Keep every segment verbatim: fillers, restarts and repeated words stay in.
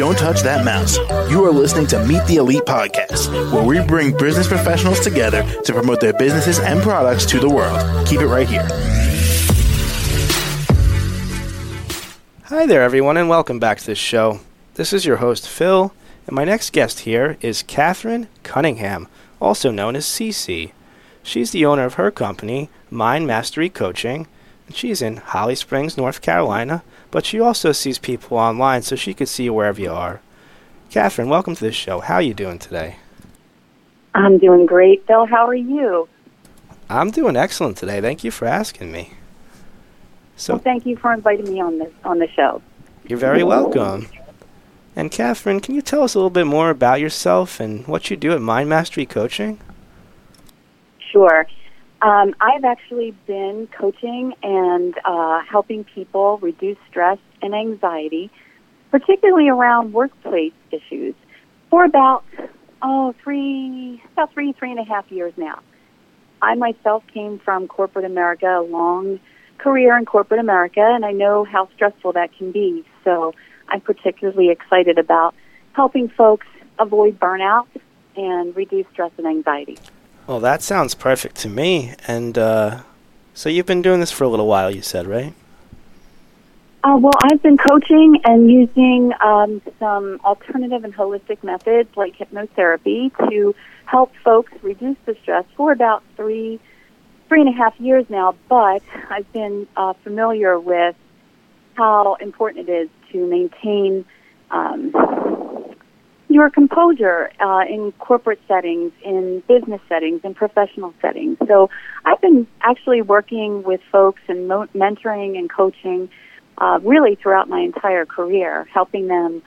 Don't touch that mouse. You are listening to Meet the Elite Podcast, where we bring business professionals together to promote their businesses and products to the world. Keep it right here. Hi there, everyone, and welcome back to this show. This is your host, Phil, and my next guest here is Catherine Cunningham, also known as C C. She's the owner of her company, Mind Mastery Coaching, and she's in Holly Springs, North Carolina, but she also sees people online, so she could see you wherever you are. Catherine, welcome to this show. How are you doing today? I'm doing great, Phil. How are you? I'm doing excellent today. Thank you for asking me. So, well, thank you for inviting me on this on the show. You're very welcome. And Catherine, can you tell us a little bit more about yourself and what you do at Mind Mastery Coaching? Sure. Um, I've actually been coaching and uh, helping people reduce stress and anxiety, particularly around workplace issues, for about, oh, three, about three, three and a half years now. I myself came from corporate America, a long career in corporate America, and I know how stressful that can be. So I'm particularly excited about helping folks avoid burnout and reduce stress and anxiety. Well, that sounds perfect to me. And uh, so you've been doing this for a little while, you said, right? Uh, well, I've been coaching and using um, some alternative and holistic methods like hypnotherapy to help folks reduce the stress for about three, three and a half years now. But I've been uh, familiar with how important it is to maintain um your composure uh, in corporate settings, in business settings, in professional settings. So I've been actually working with folks and mo- mentoring and coaching uh, really throughout my entire career, helping them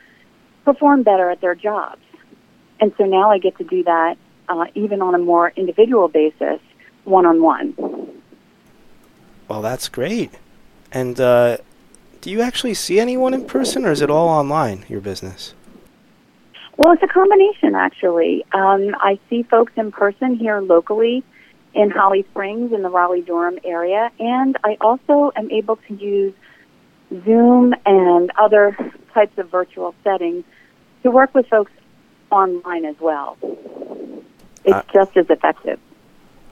perform better at their jobs. And so now I get to do that uh, even on a more individual basis, one-on-one. Well, that's great. And uh, do you actually see anyone in person, or is it all online, your business? Well, it's a combination, actually. Um, I see folks in person here locally in Holly Springs in the Raleigh-Durham area, and I also am able to use Zoom and other types of virtual settings to work with folks online as well. It's uh, just as effective.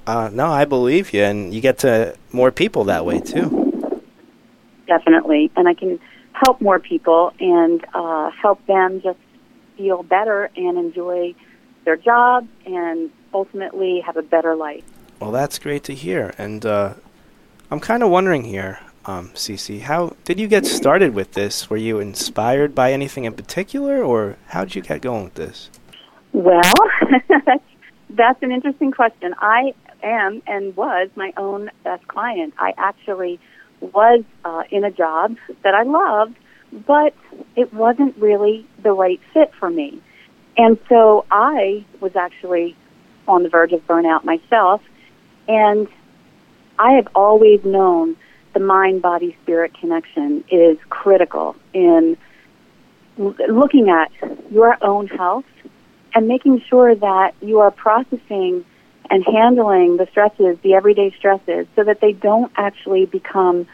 Uh, no, I believe you, and you get to more people that way, too. Definitely, and I can help more people and uh, help them just feel better and enjoy their job and ultimately have a better life. Well, that's great to hear. And uh, I'm kind of wondering here, um, Cece, how did you get started with this? Were you inspired by anything in particular, or how did you get going with this? Well, that's an interesting question. I am and was my own best client. I actually was uh, in a job that I loved, but it wasn't really the right fit for me. And so I was actually on the verge of burnout myself, and I have always known the mind-body-spirit connection is critical in l- looking at your own health and making sure that you are processing and handling the stresses, the everyday stresses, so that they don't actually become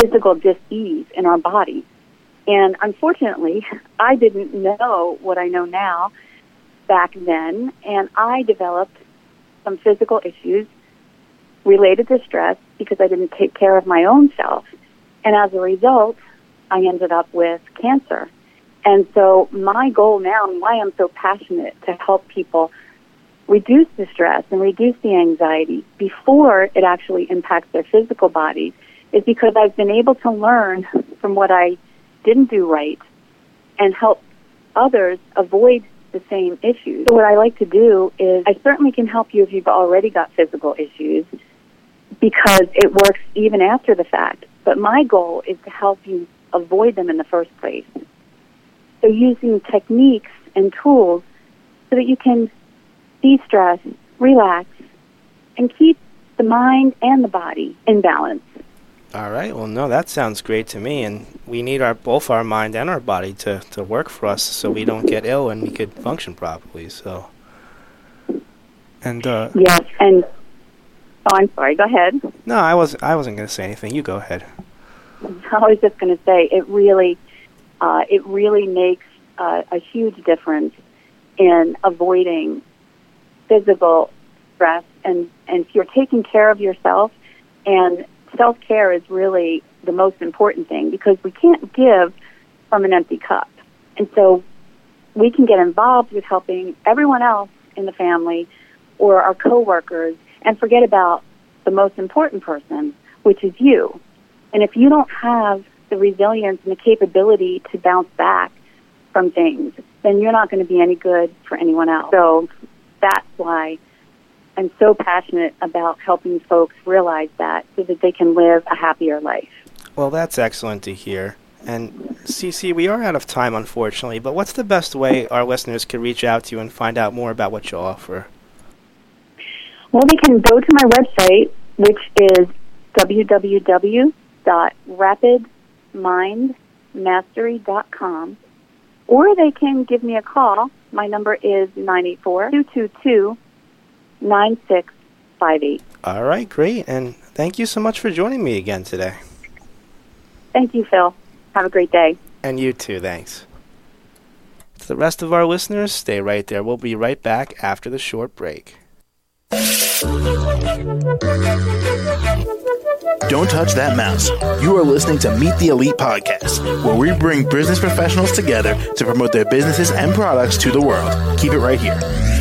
physical dis-ease in our bodies. And unfortunately, I didn't know what I know now back then, and I developed some physical issues related to stress because I didn't take care of my own self. And as a result, I ended up with cancer. And so my goal now, and why I'm so passionate to help people reduce the stress and reduce the anxiety before it actually impacts their physical bodies, is because I've been able to learn from what I didn't do right and help others avoid the same issues. So what I like to do is I certainly can help you if you've already got physical issues, because it works even after the fact. But my goal is to help you avoid them in the first place. So using techniques and tools so that you can de-stress, relax, and keep the mind and the body in balance. All right. Well, no, that sounds great to me, and we need our both our mind and our body to, to work for us so we don't get ill and we could function properly. So, and uh, yes, and oh, I'm sorry. Go ahead. No, I was I wasn't going to say anything. You go ahead. I was just going to say it really, uh, it really makes a, a huge difference in avoiding physical stress. And, and if you're taking care of yourself, and self-care is really the most important thing, because we can't give from an empty cup. And so we can get involved with helping everyone else in the family or our coworkers and forget about the most important person, which is you. And if you don't have the resilience and the capability to bounce back from things, then you're not going to be any good for anyone else. So that's why I'm so passionate about helping folks realize that, so that they can live a happier life. Well, that's excellent to hear. And Cece, we are out of time, unfortunately, but what's the best way our listeners can reach out to you and find out more about what you offer? Well, they can go to my website, which is w w w dot rapid mind mastery dot com, or they can give me a call. My number is nine eight four, two two two, nine six five eight. All right, great. And thank you so much for joining me again today. Thank you, Phil. Have a great day. And you too, thanks. To the rest of our listeners, stay right there. We'll be right back after the short break. Don't touch that mouse. You are listening to Meet the Elite Podcast, where we bring business professionals together to promote their businesses and products to the world. Keep it right here.